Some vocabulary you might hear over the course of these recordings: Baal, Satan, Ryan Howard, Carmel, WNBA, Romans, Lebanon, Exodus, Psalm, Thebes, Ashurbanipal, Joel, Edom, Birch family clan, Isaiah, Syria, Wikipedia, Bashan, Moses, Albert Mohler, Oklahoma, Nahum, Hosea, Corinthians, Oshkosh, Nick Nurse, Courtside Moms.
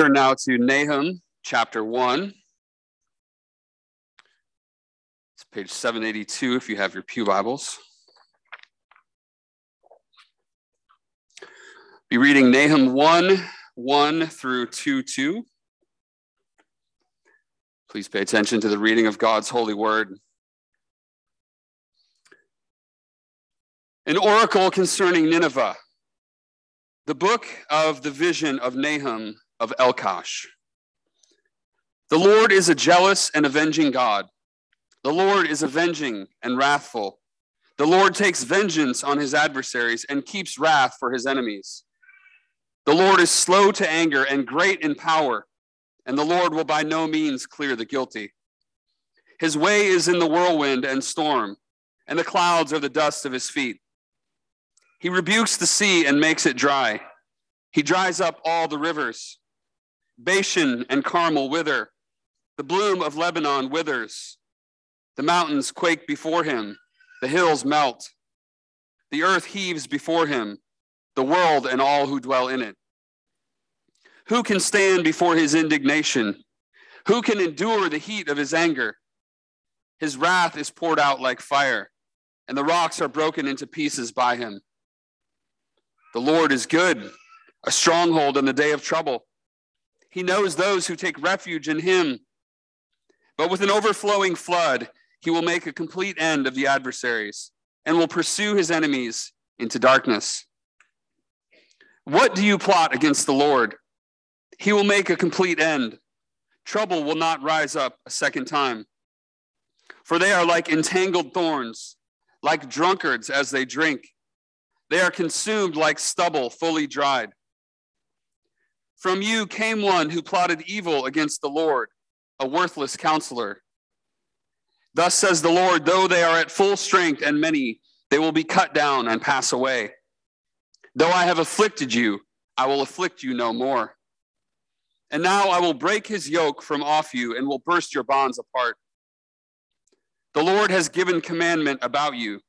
Turn now to Nahum chapter 1. It's page 782 if you have your pew Bibles. Be reading Nahum 1:1 through 2:2. Please pay attention to the reading of God's holy word. An oracle concerning Nineveh. The book of the vision of Nahum of Elkosh. The Lord is a jealous and avenging God. The Lord is avenging and wrathful. The Lord takes vengeance on his adversaries and keeps wrath for his enemies. The Lord is slow to anger and great in power, and the Lord will by no means clear the guilty. His way is in the whirlwind and storm, and the clouds are the dust of his feet. He rebukes the sea and makes it dry. He dries up all the rivers. Bashan and Carmel wither. The bloom of Lebanon withers. The mountains quake before him. The hills melt. The earth heaves before him, the world and all who dwell in it. Who can stand before his indignation? Who can endure the heat of his anger? His wrath is poured out like fire, and the rocks are broken into pieces by him. The Lord is good, a stronghold in the day of trouble. He knows those who take refuge in him. But with an overflowing flood, he will make a complete end of the adversaries and will pursue his enemies into darkness. What do you plot against the Lord? He will make a complete end. Trouble will not rise up a second time. For they are like entangled thorns, like drunkards as they drink. They are consumed like stubble, fully dried. From you came one who plotted evil against the Lord, a worthless counselor. Thus says the Lord, though they are at full strength and many, they will be cut down and pass away. Though I have afflicted you, I will afflict you no more. And now I will break his yoke from off you and will burst your bonds apart. The Lord has given commandment about you.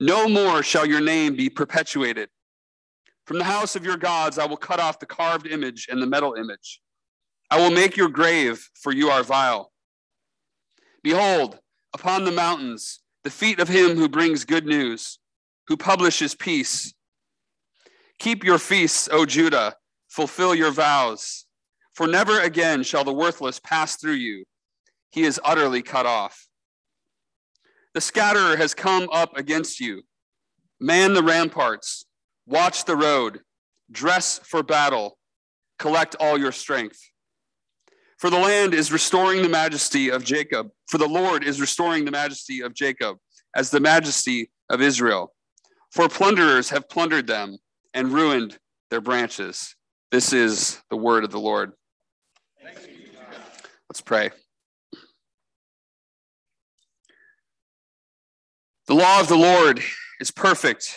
No more shall your name be perpetuated. From the house of your gods, I will cut off the carved image and the metal image. I will make your grave, for you are vile. Behold, upon the mountains, the feet of him who brings good news, who publishes peace. Keep your feasts, O Judah, fulfill your vows, for never again shall the worthless pass through you. He is utterly cut off. The scatterer has come up against you. Man the ramparts. Watch the road, dress for battle, collect all your strength. For the land is restoring the majesty of Jacob, for the Lord is restoring the majesty of Jacob as the majesty of Israel. For plunderers have plundered them and ruined their branches. This is the word of the Lord. Thanks be to God. Let's pray. The law of the Lord is perfect,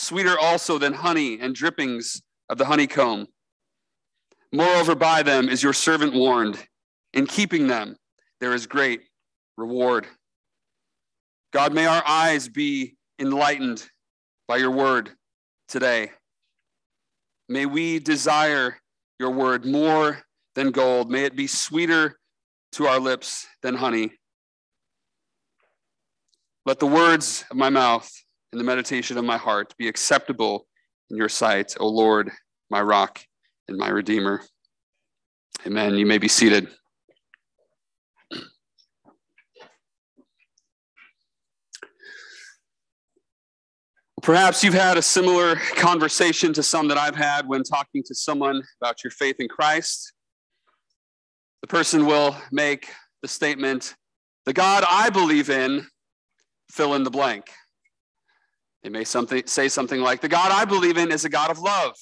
Sweeter also than honey and drippings of the honeycomb. Moreover, by them is your servant warned. In keeping them, there is great reward. God, may our eyes be enlightened by your word today. May we desire your word more than gold. May it be sweeter to our lips than honey. Let the words of my mouth and the meditation of my heart be acceptable in your sight, O Lord, my rock and my redeemer. Amen. You may be seated. Perhaps you've had a similar conversation to some that I've had when talking to someone about your faith in Christ. The person will make the statement, "The God I believe in, fill in the blank." They may say something like, "The God I believe in is a God of love.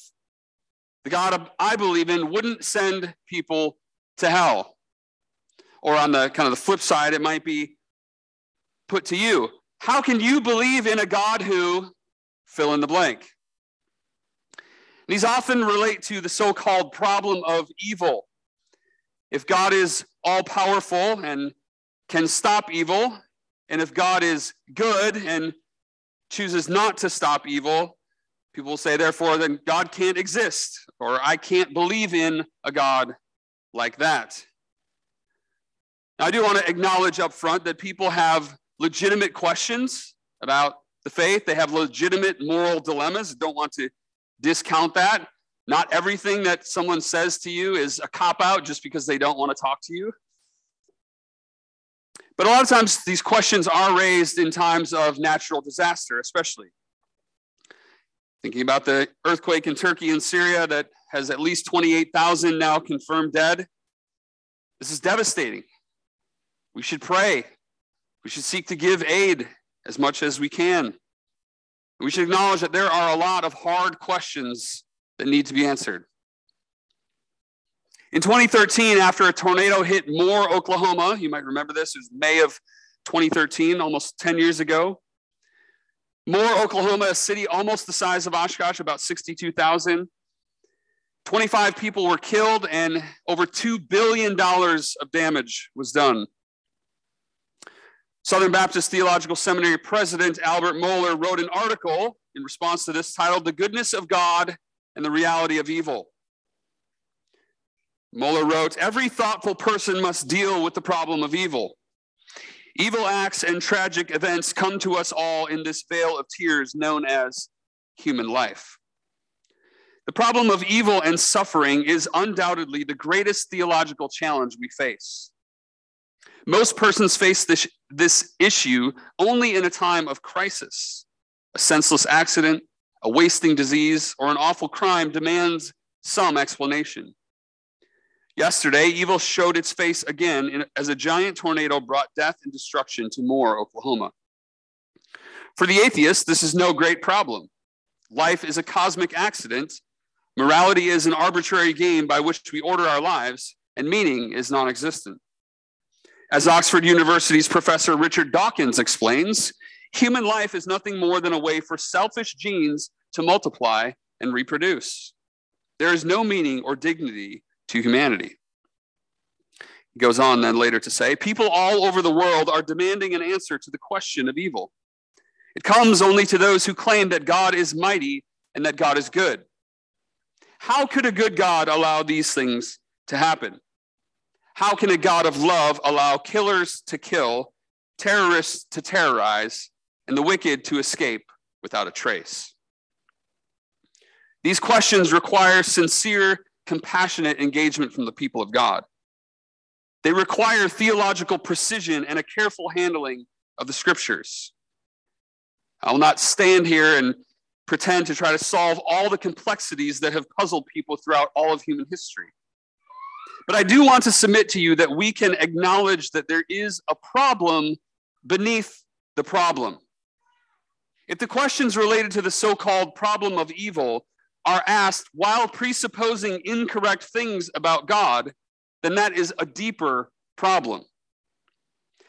The God I believe in wouldn't send people to hell." Or on the kind of the flip side, it might be put to you. How can you believe in a God who, fill in the blank? These often relate to the so-called problem of evil. If God is all-powerful and can stop evil, and if God is good and chooses not to stop evil, people will say, therefore, then God can't exist, or I can't believe in a God like that. Now, I do want to acknowledge up front that people have legitimate questions about the faith. They have legitimate moral dilemmas. Don't want to discount that. Not everything that someone says to you is a cop-out just because they don't want to talk to you. But a lot of times these questions are raised in times of natural disaster, especially. Thinking about the earthquake in Turkey and Syria that has at least 28,000 now confirmed dead. This is devastating. We should pray. We should seek to give aid as much as we can. We should acknowledge that there are a lot of hard questions that need to be answered. In 2013, after a tornado hit Moore, Oklahoma, you might remember this, it was May of 2013, almost 10 years ago. Moore, Oklahoma, a city almost the size of Oshkosh, about 62,000. 25 people were killed and over $2 billion of damage was done. Southern Baptist Theological Seminary President Albert Mohler wrote an article in response to this titled, "The Goodness of God and the Reality of Evil." Mohler wrote, "Every thoughtful person must deal with the problem of evil. Evil acts and tragic events come to us all in this veil of tears known as human life. The problem of evil and suffering is undoubtedly the greatest theological challenge we face. Most persons face this issue only in a time of crisis. A senseless accident, a wasting disease, or an awful crime demands some explanation. Yesterday, evil showed its face again as a giant tornado brought death and destruction to Moore, Oklahoma. For the atheist, this is no great problem. Life is a cosmic accident. Morality is an arbitrary game by which we order our lives, and meaning is non-existent. As Oxford University's Professor Richard Dawkins explains, human life is nothing more than a way for selfish genes to multiply and reproduce. There is no meaning or dignity to humanity." He goes on then later to say, "People all over the world are demanding an answer to the question of evil. It comes only to those who claim that God is mighty and that God is good. How could a good God allow these things to happen? How can a God of love allow killers to kill, terrorists to terrorize, and the wicked to escape without a trace? These questions require sincere, compassionate engagement from the people of God. They require theological precision and a careful handling of the scriptures. I will not stand here and pretend to try to solve all the complexities that have puzzled people throughout all of human history. But I do want to submit to you that we can acknowledge that there is a problem beneath the problem. If the questions related to the so-called problem of evil are asked while presupposing incorrect things about God, then that is a deeper problem.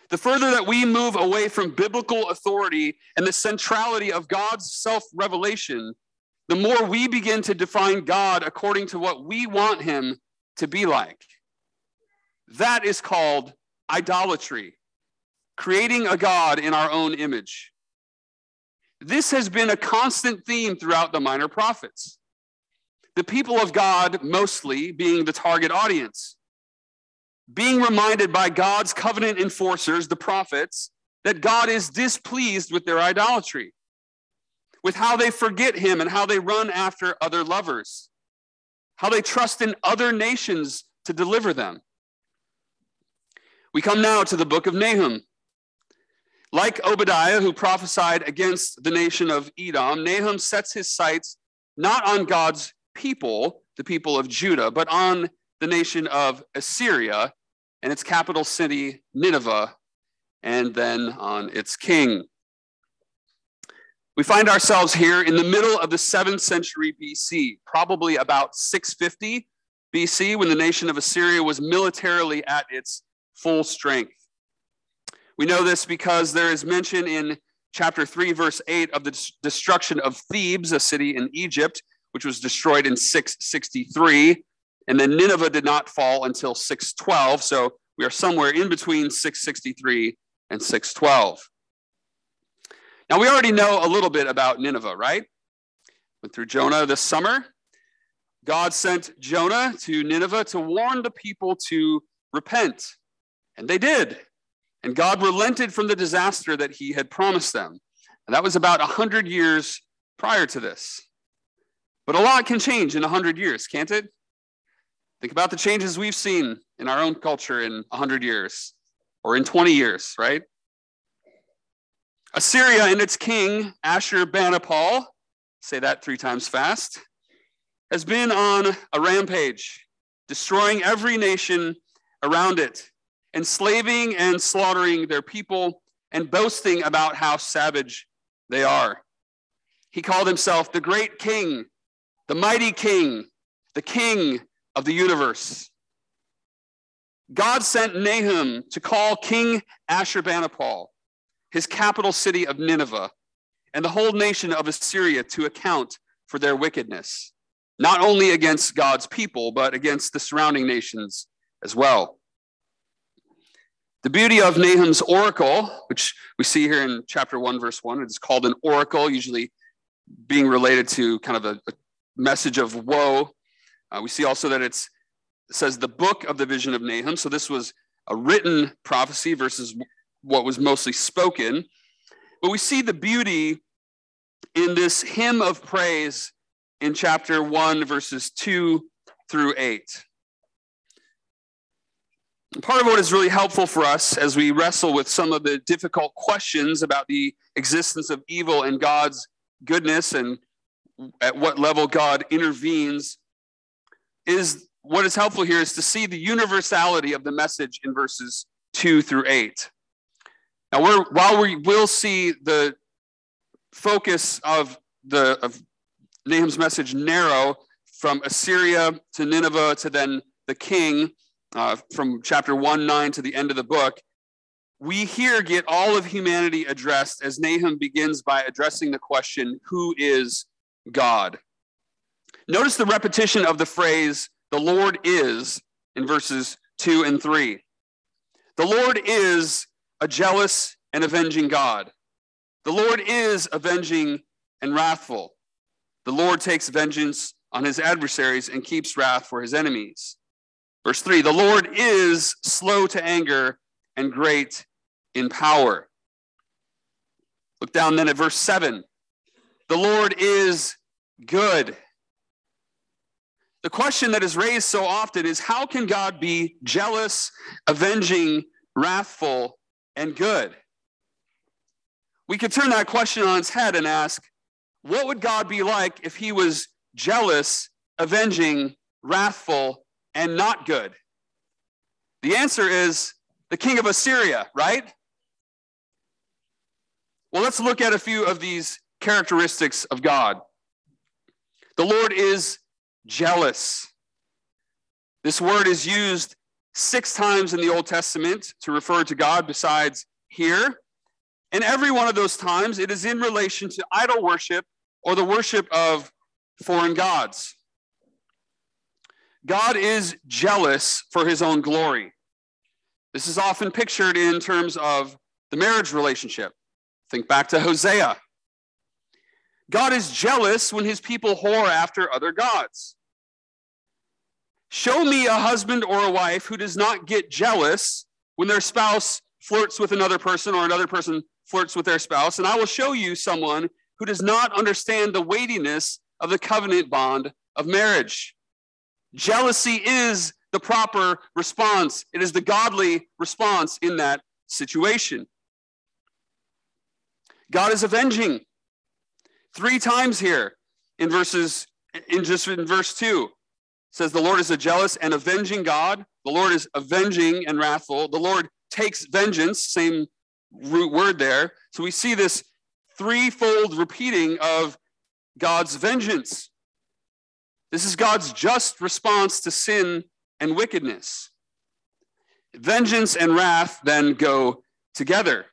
The further that we move away from biblical authority and the centrality of God's self-revelation, the more we begin to define God according to what we want him to be like. That is called idolatry, creating a God in our own image. This has been a constant theme throughout the minor prophets, the people of God mostly being the target audience, being reminded by God's covenant enforcers, the prophets, that God is displeased with their idolatry, with how they forget him and how they run after other lovers, how they trust in other nations to deliver them. We come now to the book of Nahum. Like Obadiah, who prophesied against the nation of Edom, Nahum sets his sights not on God's people, the people of Judah, but on the nation of Assyria and its capital city, Nineveh, and then on its king. We find ourselves here in the middle of the 7th century BC, probably about 650 BC, when the nation of Assyria was militarily at its full strength. We know this because there is mention in chapter 3, verse 8 of the destruction of Thebes, a city in Egypt, which was destroyed in 663. And then Nineveh did not fall until 612. So we are somewhere in between 663 and 612. Now, we already know a little bit about Nineveh, right? Went through Jonah this summer. God sent Jonah to Nineveh to warn the people to repent. And they did. And God relented from the disaster that he had promised them. And that was about 100 years prior to this. But a lot can change in 100 years, can't it? Think about the changes we've seen in our own culture in 100 years or in 20 years, right? Assyria and its king, Ashurbanipal, say that 3 times fast, has been on a rampage, destroying every nation around it, enslaving and slaughtering their people, and boasting about how savage they are. He called himself the great king, the mighty king, the king of the universe. God sent Nahum to call King Ashurbanipal, his capital city of Nineveh, and the whole nation of Assyria to account for their wickedness, not only against God's people, but against the surrounding nations as well. The beauty of Nahum's oracle, which we see here in chapter 1, verse 1, it's called an oracle, usually being related to kind of a message of woe. We see also that it says the book of the vision of Nahum. So this was a written prophecy versus what was mostly spoken. But we see the beauty in this hymn of praise in chapter 1, verses 2 through 8. Part of what is really helpful for us as we wrestle with some of the difficult questions about the existence of evil and God's goodness and at what level God intervenes is what is helpful here is to see the universality of the message in verses 2 through 8. Now, while we will see the focus of Nahum's message narrow from Assyria to Nineveh to then the king, from chapter 1:9 to the end of the book, we here get all of humanity addressed as Nahum begins by addressing the question, who is God? Notice the repetition of the phrase, the Lord is, in verses 2 and 3. The Lord is a jealous and avenging God. The Lord is avenging and wrathful. The Lord takes vengeance on his adversaries and keeps wrath for his enemies. Verse 3, the Lord is slow to anger and great in power. Look down then at verse 7. The Lord is good. The question that is raised so often is, how can God be jealous, avenging, wrathful, and good? We could turn that question on its head and ask, what would God be like if he was jealous, avenging, wrathful, and not good? The answer is the king of Assyria, right? Well, let's look at a few of these characteristics of God. The Lord is jealous. This word is used 6 times in the Old Testament to refer to God besides here. And every one of those times, it is in relation to idol worship or the worship of foreign gods. God is jealous for his own glory. This is often pictured in terms of the marriage relationship. Think back to Hosea. God is jealous when his people whore after other gods. Show me a husband or a wife who does not get jealous when their spouse flirts with another person or another person flirts with their spouse, and I will show you someone who does not understand the weightiness of the covenant bond of marriage. Jealousy is the proper response. It is the godly response in that situation. God is avenging 3 times here in verse 2. Says the Lord is a jealous and avenging God. The Lord is avenging and wrathful. The Lord takes vengeance, same root word there. So we see this 3-fold repeating of God's vengeance. This is God's just response to sin and wickedness. Vengeance and wrath then go together.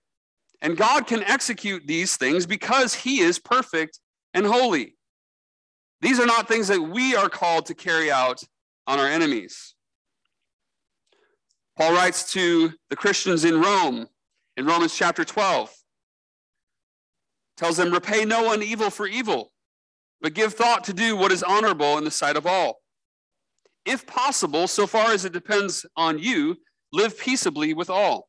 And God can execute these things because he is perfect and holy. These are not things that we are called to carry out on our enemies. Paul writes to the Christians in Rome, in Romans chapter 12, tells them, repay no one evil for evil, but give thought to do what is honorable in the sight of all. If possible, so far as it depends on you, live peaceably with all.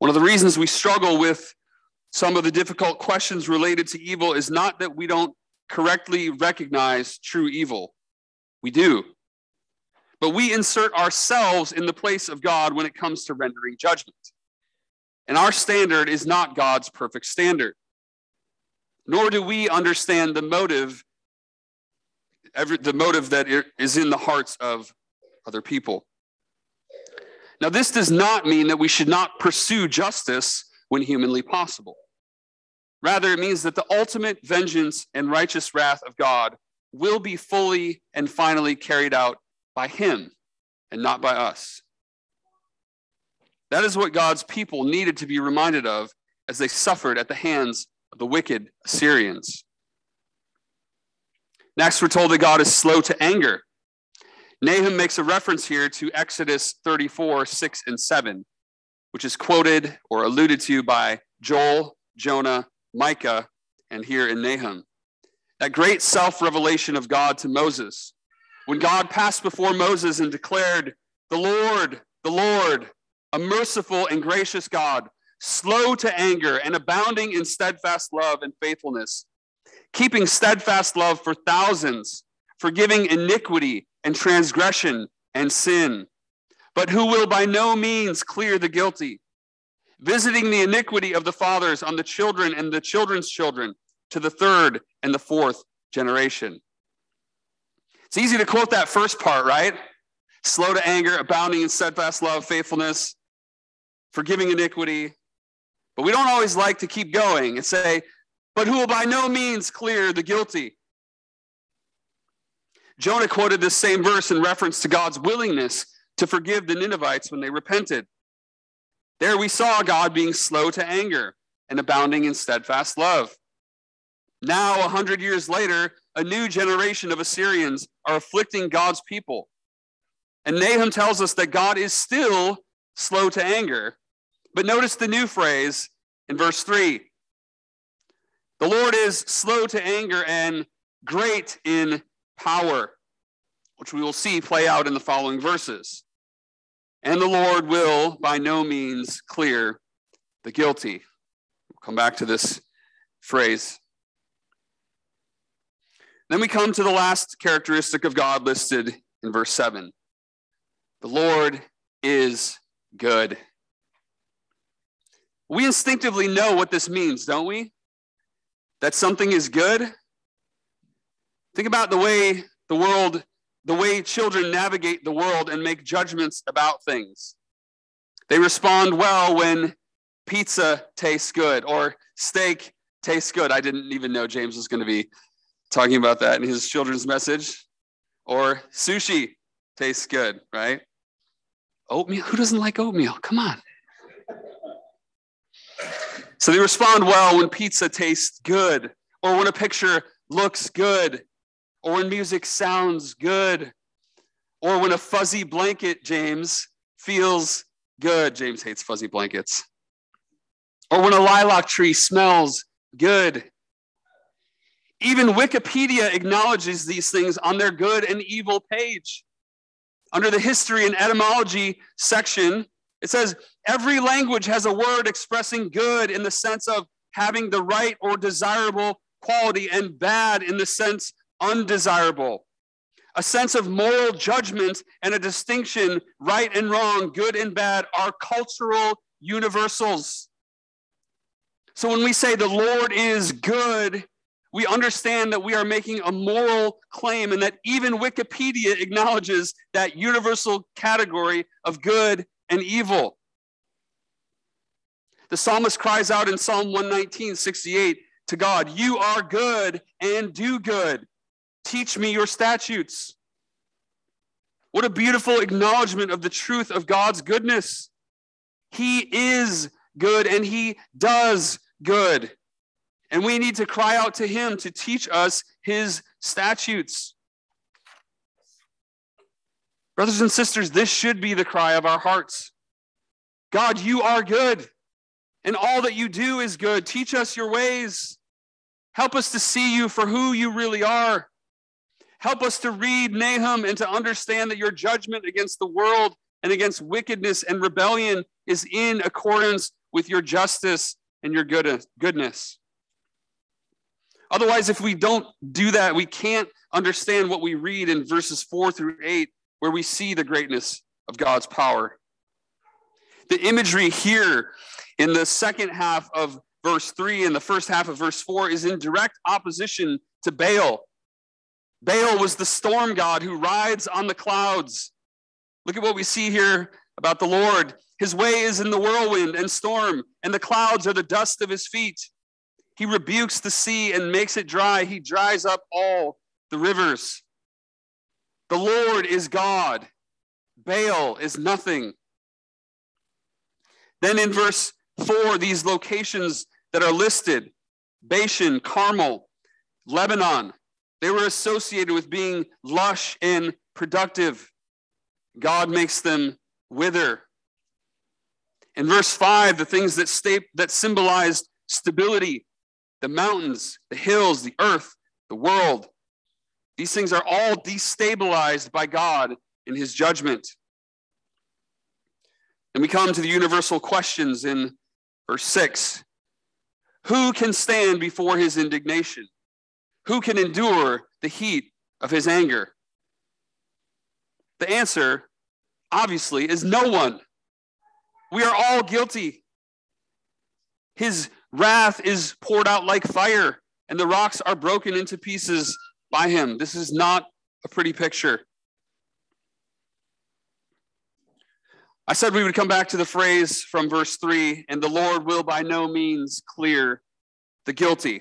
One of the reasons we struggle with some of the difficult questions related to evil is not that we don't correctly recognize true evil. We do. But we insert ourselves in the place of God when it comes to rendering judgment. And our standard is not God's perfect standard. Nor do we understand the motive that is in the hearts of other people. Now, this does not mean that we should not pursue justice when humanly possible. Rather, it means that the ultimate vengeance and righteous wrath of God will be fully and finally carried out by him and not by us. That is what God's people needed to be reminded of as they suffered at the hands of the wicked Assyrians. Next, we're told that God is slow to anger. Nahum makes a reference here to Exodus 34, 6 and 7, which is quoted or alluded to by Joel, Jonah, Micah, and here in Nahum. That great self-revelation of God to Moses, when God passed before Moses and declared, the Lord, a merciful and gracious God, slow to anger and abounding in steadfast love and faithfulness, keeping steadfast love for thousands, forgiving iniquity and transgression and sin, but who will by no means clear the guilty, visiting the iniquity of the fathers on the children and the children's children to the third and the fourth generation. It's easy to quote that first part, right? Slow to anger, abounding in steadfast love, faithfulness, forgiving iniquity. But we don't always like to keep going and say, but who will by no means clear the guilty. Jonah quoted this same verse in reference to God's willingness to forgive the Ninevites when they repented. There we saw God being slow to anger and abounding in steadfast love. Now, 100 years later, a new generation of Assyrians are afflicting God's people. And Nahum tells us that God is still slow to anger. But notice the new phrase in verse 3. The Lord is slow to anger and great in power, which we will see play out in the following verses. And the Lord will by no means clear the guilty. We'll come back to this phrase. Then we come to the last characteristic of God listed in verse 7. The Lord is good. We instinctively know what this means, don't we? That something is good. Think about the way children navigate the world and make judgments about things. They respond well when pizza tastes good or steak tastes good. I didn't even know James was going to be talking about that in his children's message. Or sushi tastes good, right? Oatmeal? Who doesn't like oatmeal? Come on. So they respond well when pizza tastes good, or when a picture looks good, or when music sounds good, or when a fuzzy blanket, James, feels good. James hates fuzzy blankets. Or when a lilac tree smells good. Even Wikipedia acknowledges these things on their good and evil page. Under the history and etymology section, it says, every language has a word expressing good in the sense of having the right or desirable quality and bad in the sense undesirable. A sense of moral judgment and a distinction, right and wrong, good and bad, are cultural universals. So when we say the Lord is good, we understand that we are making a moral claim, and that even Wikipedia acknowledges that universal category of good and evil. The psalmist cries out in Psalm 119:68 to God, "You are good and do good. Teach me your statutes." What a beautiful acknowledgement of the truth of God's goodness. He is good and he does good. And we need to cry out to him to teach us his statutes. Brothers and sisters, this should be the cry of our hearts. God, you are good, and all that you do is good. Teach us your ways. Help us to see you for who you really are. Help us to read Nahum and to understand that your judgment against the world and against wickedness and rebellion is in accordance with your justice and your goodness. Otherwise, if we don't do that, we can't understand what we read in verses 4 through 8, where we see the greatness of God's power. The imagery here in the second half of verse 3 and the first half of verse 4 is in direct opposition to Baal. Baal was the storm god who rides on the clouds. Look at what we see here about the Lord. His way is in the whirlwind and storm, and the clouds are the dust of his feet. He rebukes the sea and makes it dry. He dries up all the rivers. The Lord is God. Baal is nothing. Then in verse 4, these locations that are listed, Bashan, Carmel, Lebanon, they were associated with being lush and productive. God makes them wither. In verse 5, the things that symbolized stability, the mountains, the hills, the earth, the world, these things are all destabilized by God in his judgment. And we come to the universal questions in verse 6. Who can stand before his indignation? Who can endure the heat of his anger? The answer, obviously, is no one. We are all guilty. His wrath is poured out like fire, and the rocks are broken into pieces by him. This is not a pretty picture. I said we would come back to the phrase from verse 3, and the Lord will by no means clear the guilty.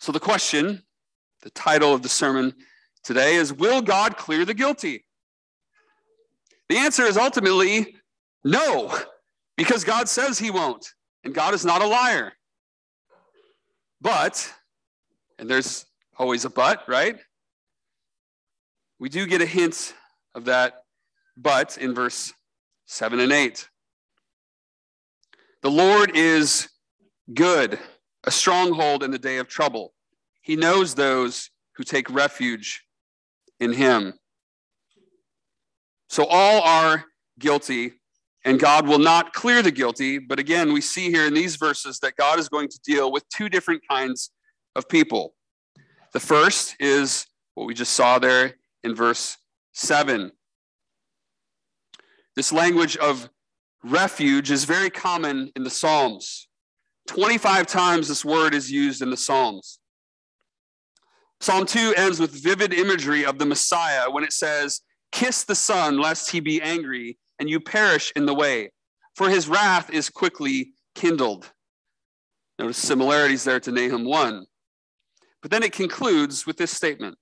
So the question, the title of the sermon today is, will God clear the guilty? The answer is ultimately no, because God says he won't, and God is not a liar. But, and there's always a but, right? We do get a hint of that but in verse 7 and 8. The Lord is good, a stronghold in the day of trouble. He knows those who take refuge in him. So all are guilty, and God will not clear the guilty. But again, we see here in these verses that God is going to deal with two different kinds of people. The first is what we just saw there in verse 7. This language of refuge is very common in the Psalms. 25 times this word is used in the Psalms. Psalm 2 ends with vivid imagery of the Messiah when it says, "Kiss the Son, lest he be angry, and you perish in the way, for his wrath is quickly kindled." Notice similarities there to Nahum 1. But then it concludes with this statement,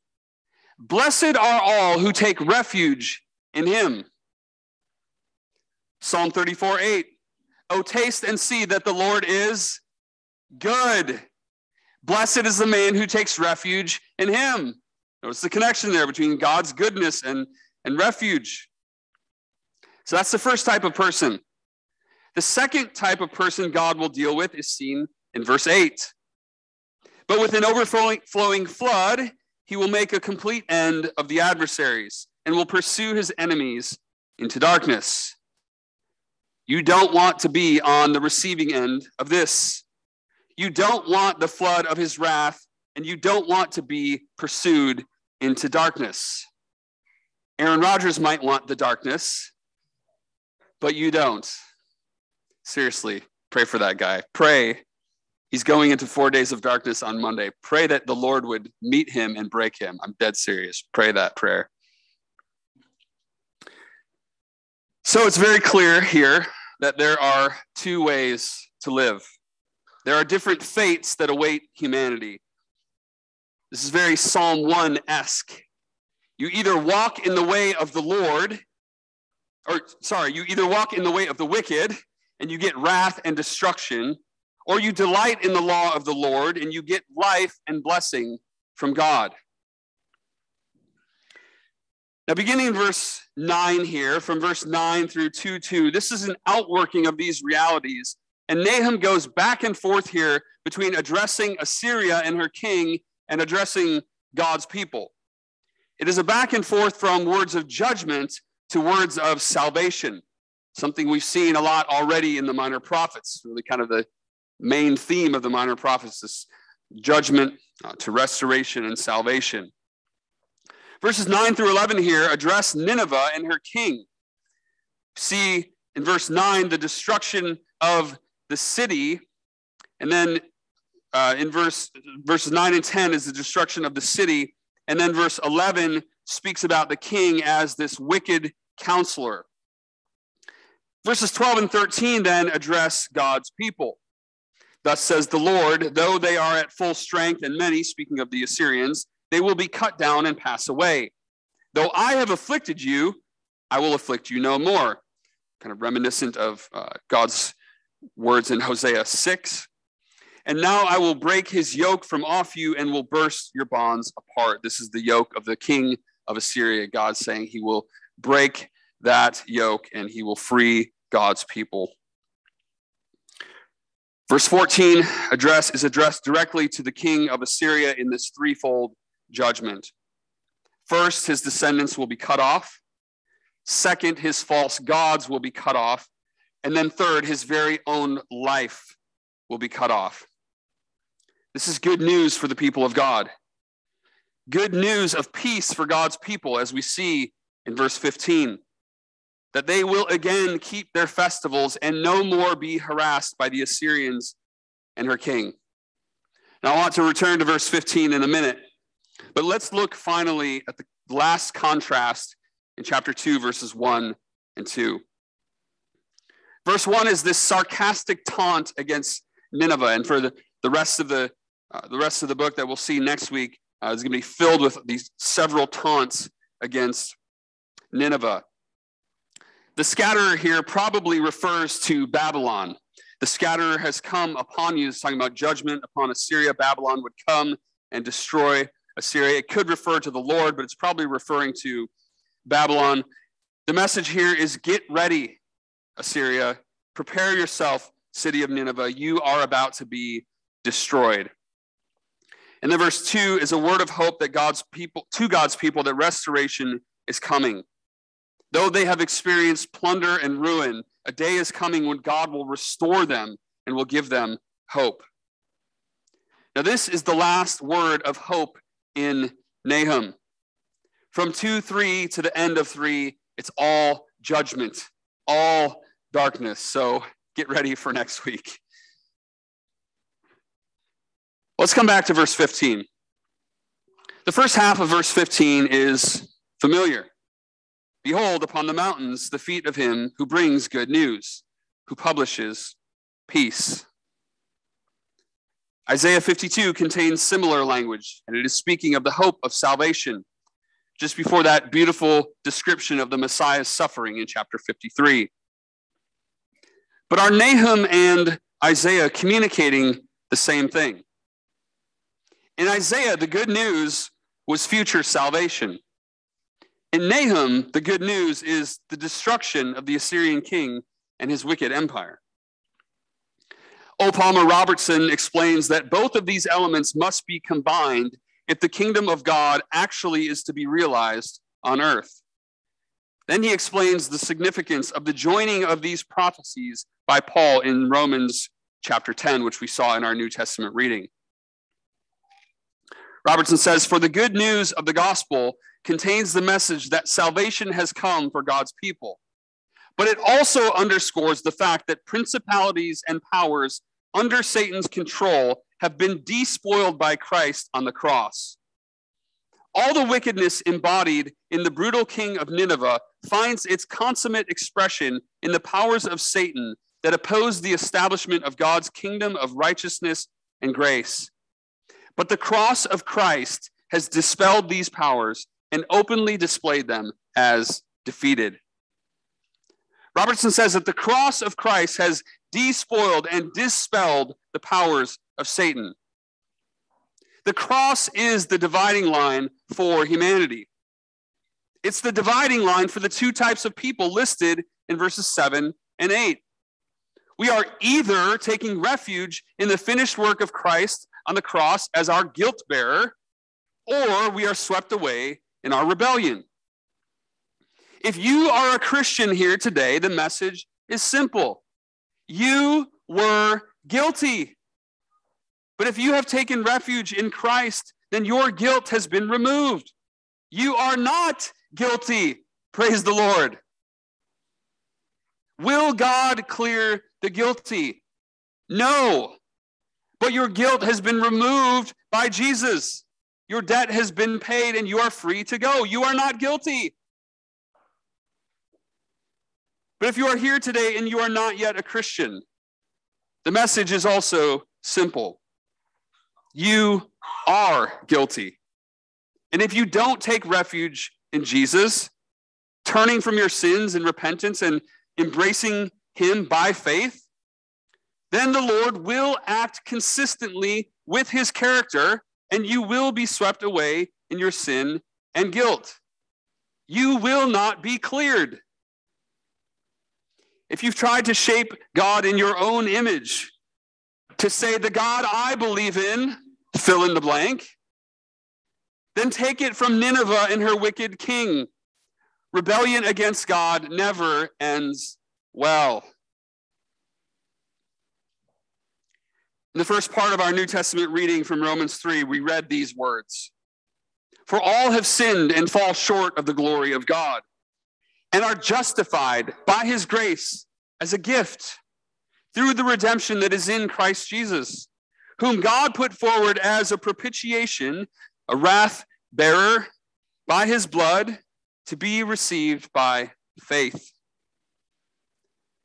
"Blessed are all who take refuge in him." Psalm 34:8. "Oh, taste and see that the Lord is good. Blessed is the man who takes refuge in him." Notice the connection there between God's goodness and refuge. So that's the first type of person. The second type of person God will deal with is seen in verse 8. "But with an overflowing flood, he will make a complete end of the adversaries and will pursue his enemies into darkness." You don't want to be on the receiving end of this. You don't want the flood of his wrath, and you don't want to be pursued into darkness. Aaron Rodgers might want the darkness, but you don't. Seriously, pray for that guy. Pray. He's going into 4 days of darkness on Monday. Pray that the Lord would meet him and break him. I'm dead serious. Pray that prayer. So it's very clear here that there are two ways to live. There are different fates that await humanity. This is very Psalm 1-esque. You either walk in the way of the Lord, you either walk in the way of the wicked and you get wrath and destruction, or you delight in the law of the Lord and you get life and blessing from God. Now, beginning in verse 9 here, from verse 9 through 2:2, this is an outworking of these realities. And Nahum goes back and forth here between addressing Assyria and her king and addressing God's people. It is a back and forth from words of judgment to words of salvation, something we've seen a lot already in the minor prophets, really kind of the main theme of the minor prophets, is judgment to restoration and salvation. Verses 9 through 11 here address Nineveh and her king. See in verse 9 the destruction of the city, and then in verses 9 and 10 is the destruction of the city. And then verse 11 speaks about the king as this wicked counselor. Verses 12 and 13 then address God's people. Thus says the Lord, though they are at full strength, and many, speaking of the Assyrians, they will be cut down and pass away. Though I have afflicted you, I will afflict you no more. Kind of reminiscent of God's words in Hosea 6. And now I will break his yoke from off you and will burst your bonds apart. This is the yoke of the king of Assyria. God saying he will break that yoke and he will free God's people. Verse 14 is addressed directly to the king of Assyria in this threefold judgment. First, his descendants will be cut off. Second, his false gods will be cut off. And then third, his very own life will be cut off. This is good news for the people of God. Good news of peace for God's people, as we see in verse 15, that they will again keep their festivals and no more be harassed by the Assyrians and her king. Now I want to return to verse 15 in a minute, but let's look finally at the last contrast in chapter 2, verses 1 and 2. Verse 1 is this sarcastic taunt against Nineveh, and for the rest of the rest of the book that we'll see next week is going to be filled with these several taunts against Nineveh. The scatterer here probably refers to Babylon. The scatterer has come upon you. It's talking about judgment upon Assyria. Babylon would come and destroy Assyria. It could refer to the Lord, but it's probably referring to Babylon. The message here is get ready, Assyria. Prepare yourself, city of Nineveh, you are about to be destroyed. And then verse 2 is a word of hope that God's people that restoration is coming. Though they have experienced plunder and ruin, a day is coming when God will restore them and will give them hope. Now this is the last word of hope in Nahum. From 2:3 to the end of 3, it's all judgment, all darkness. So get ready for next week. Let's come back to verse 15. The first half of verse 15 is familiar. Behold, upon the mountains, the feet of him who brings good news, who publishes peace. Isaiah 52 contains similar language, and it is speaking of the hope of salvation, just before that beautiful description of the Messiah's suffering in chapter 53. But are Nahum and Isaiah communicating the same thing? In Isaiah, the good news was future salvation. In Nahum, the good news is the destruction of the Assyrian king and his wicked empire. O. Palmer Robertson explains that both of these elements must be combined if the kingdom of God actually is to be realized on earth. Then he explains the significance of the joining of these prophecies by Paul in Romans chapter 10, which we saw in our New Testament reading. Robertson says, for the good news of the gospel contains the message that salvation has come for God's people. But it also underscores the fact that principalities and powers under Satan's control have been despoiled by Christ on the cross. All the wickedness embodied in the brutal king of Nineveh finds its consummate expression in the powers of Satan that oppose the establishment of God's kingdom of righteousness and grace. But the cross of Christ has dispelled these powers and openly displayed them as defeated. Robertson says that the cross of Christ has despoiled and dispelled the powers of Satan. The cross is the dividing line for humanity. It's the dividing line for the two types of people listed in verses 7 and 8. We are either taking refuge in the finished work of Christ on the cross as our guilt bearer, or we are swept away in our rebellion. If you are a Christian here today, the message is simple. You were guilty. But if you have taken refuge in Christ, then your guilt has been removed. You are not guilty. Praise the Lord. Will God clear the guilty? No. But your guilt has been removed by Jesus. Your debt has been paid and you are free to go. You are not guilty. But if you are here today and you are not yet a Christian, the message is also simple. You are guilty. And if you don't take refuge in Jesus, turning from your sins in repentance and embracing him by faith, then the Lord will act consistently with his character and you will be swept away in your sin and guilt. You will not be cleared. If you've tried to shape God in your own image, to say the God I believe in, fill in the blank, then take it from Nineveh and her wicked king. Rebellion against God never ends well. In the first part of our New Testament reading from Romans 3, we read these words. For all have sinned and fall short of the glory of God, and are justified by his grace as a gift through the redemption that is in Christ Jesus, whom God put forward as a propitiation, a wrath bearer, by his blood to be received by faith.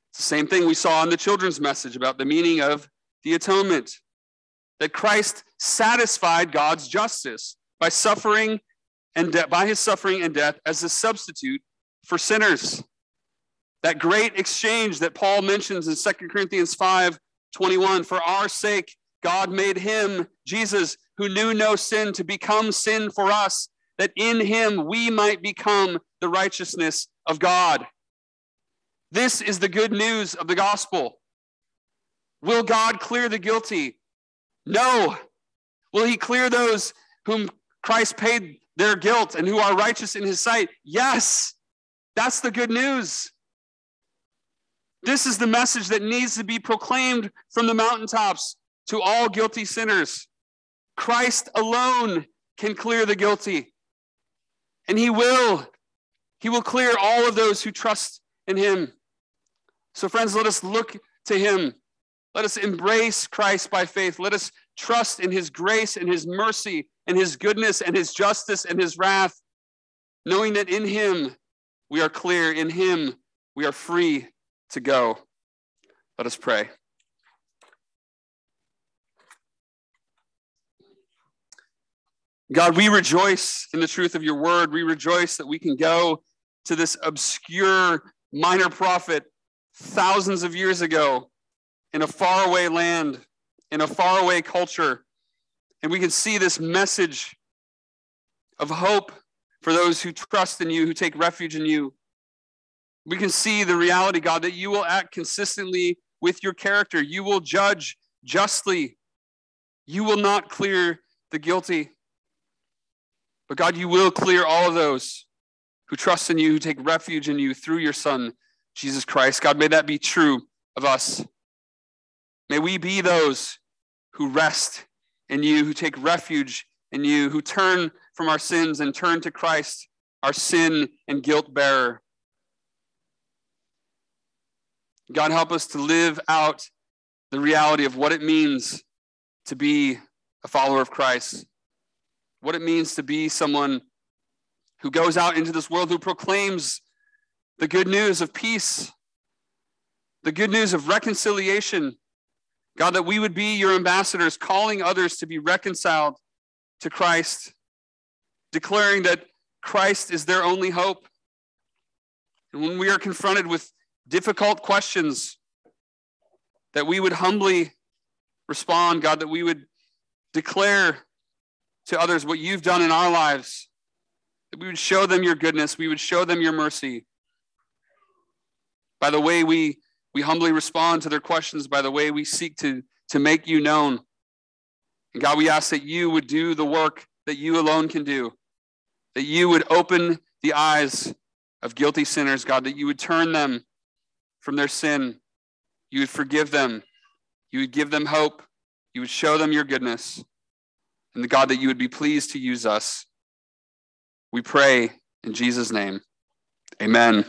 It's the same thing we saw in the children's message about the meaning of the atonement, that Christ satisfied God's justice by suffering and by his suffering and death as a substitute for sinners. That great exchange that Paul mentions in 2 Corinthians 5:21, for our sake God made him, Jesus, who knew no sin, to become sin for us, that in him we might become the righteousness of God. This is the good news of the gospel. Will God clear the guilty? No. Will he clear those whom Christ paid their guilt and who are righteous in his sight? Yes. That's the good news. This is the message that needs to be proclaimed from the mountaintops to all guilty sinners. Christ alone can clear the guilty. And he will. He will clear all of those who trust in him. So friends, let us look to him. Let us embrace Christ by faith. Let us trust in his grace and his mercy and his goodness and his justice and his wrath, knowing that in him we are clear, in him we are free to go. Let us pray. God, we rejoice in the truth of your word. We rejoice that we can go to this obscure minor prophet thousands of years ago, in a faraway land, in a faraway culture. And we can see this message of hope for those who trust in you, who take refuge in you. We can see the reality, God, that you will act consistently with your character. You will judge justly. You will not clear the guilty. But God, you will clear all of those who trust in you, who take refuge in you through your Son, Jesus Christ. God, may that be true of us. May we be those who rest in you, who take refuge and you who turn from our sins and turn to Christ, our sin and guilt bearer. God, help us to live out the reality of what it means to be a follower of Christ, what it means to be someone who goes out into this world, who proclaims the good news of peace, the good news of reconciliation. God, that we would be your ambassadors, calling others to be reconciled to Christ, declaring that Christ is their only hope. And when we are confronted with difficult questions, that we would humbly respond, God, that we would declare to others what you've done in our lives, that we would show them your goodness, we would show them your mercy. By the way we humbly respond to their questions, by the way we seek to make you known. And God, we ask that you would do the work that you alone can do, that you would open the eyes of guilty sinners, God, that you would turn them from their sin, you would forgive them, you would give them hope, you would show them your goodness, and the God, that you would be pleased to use us. We pray in Jesus' name. Amen.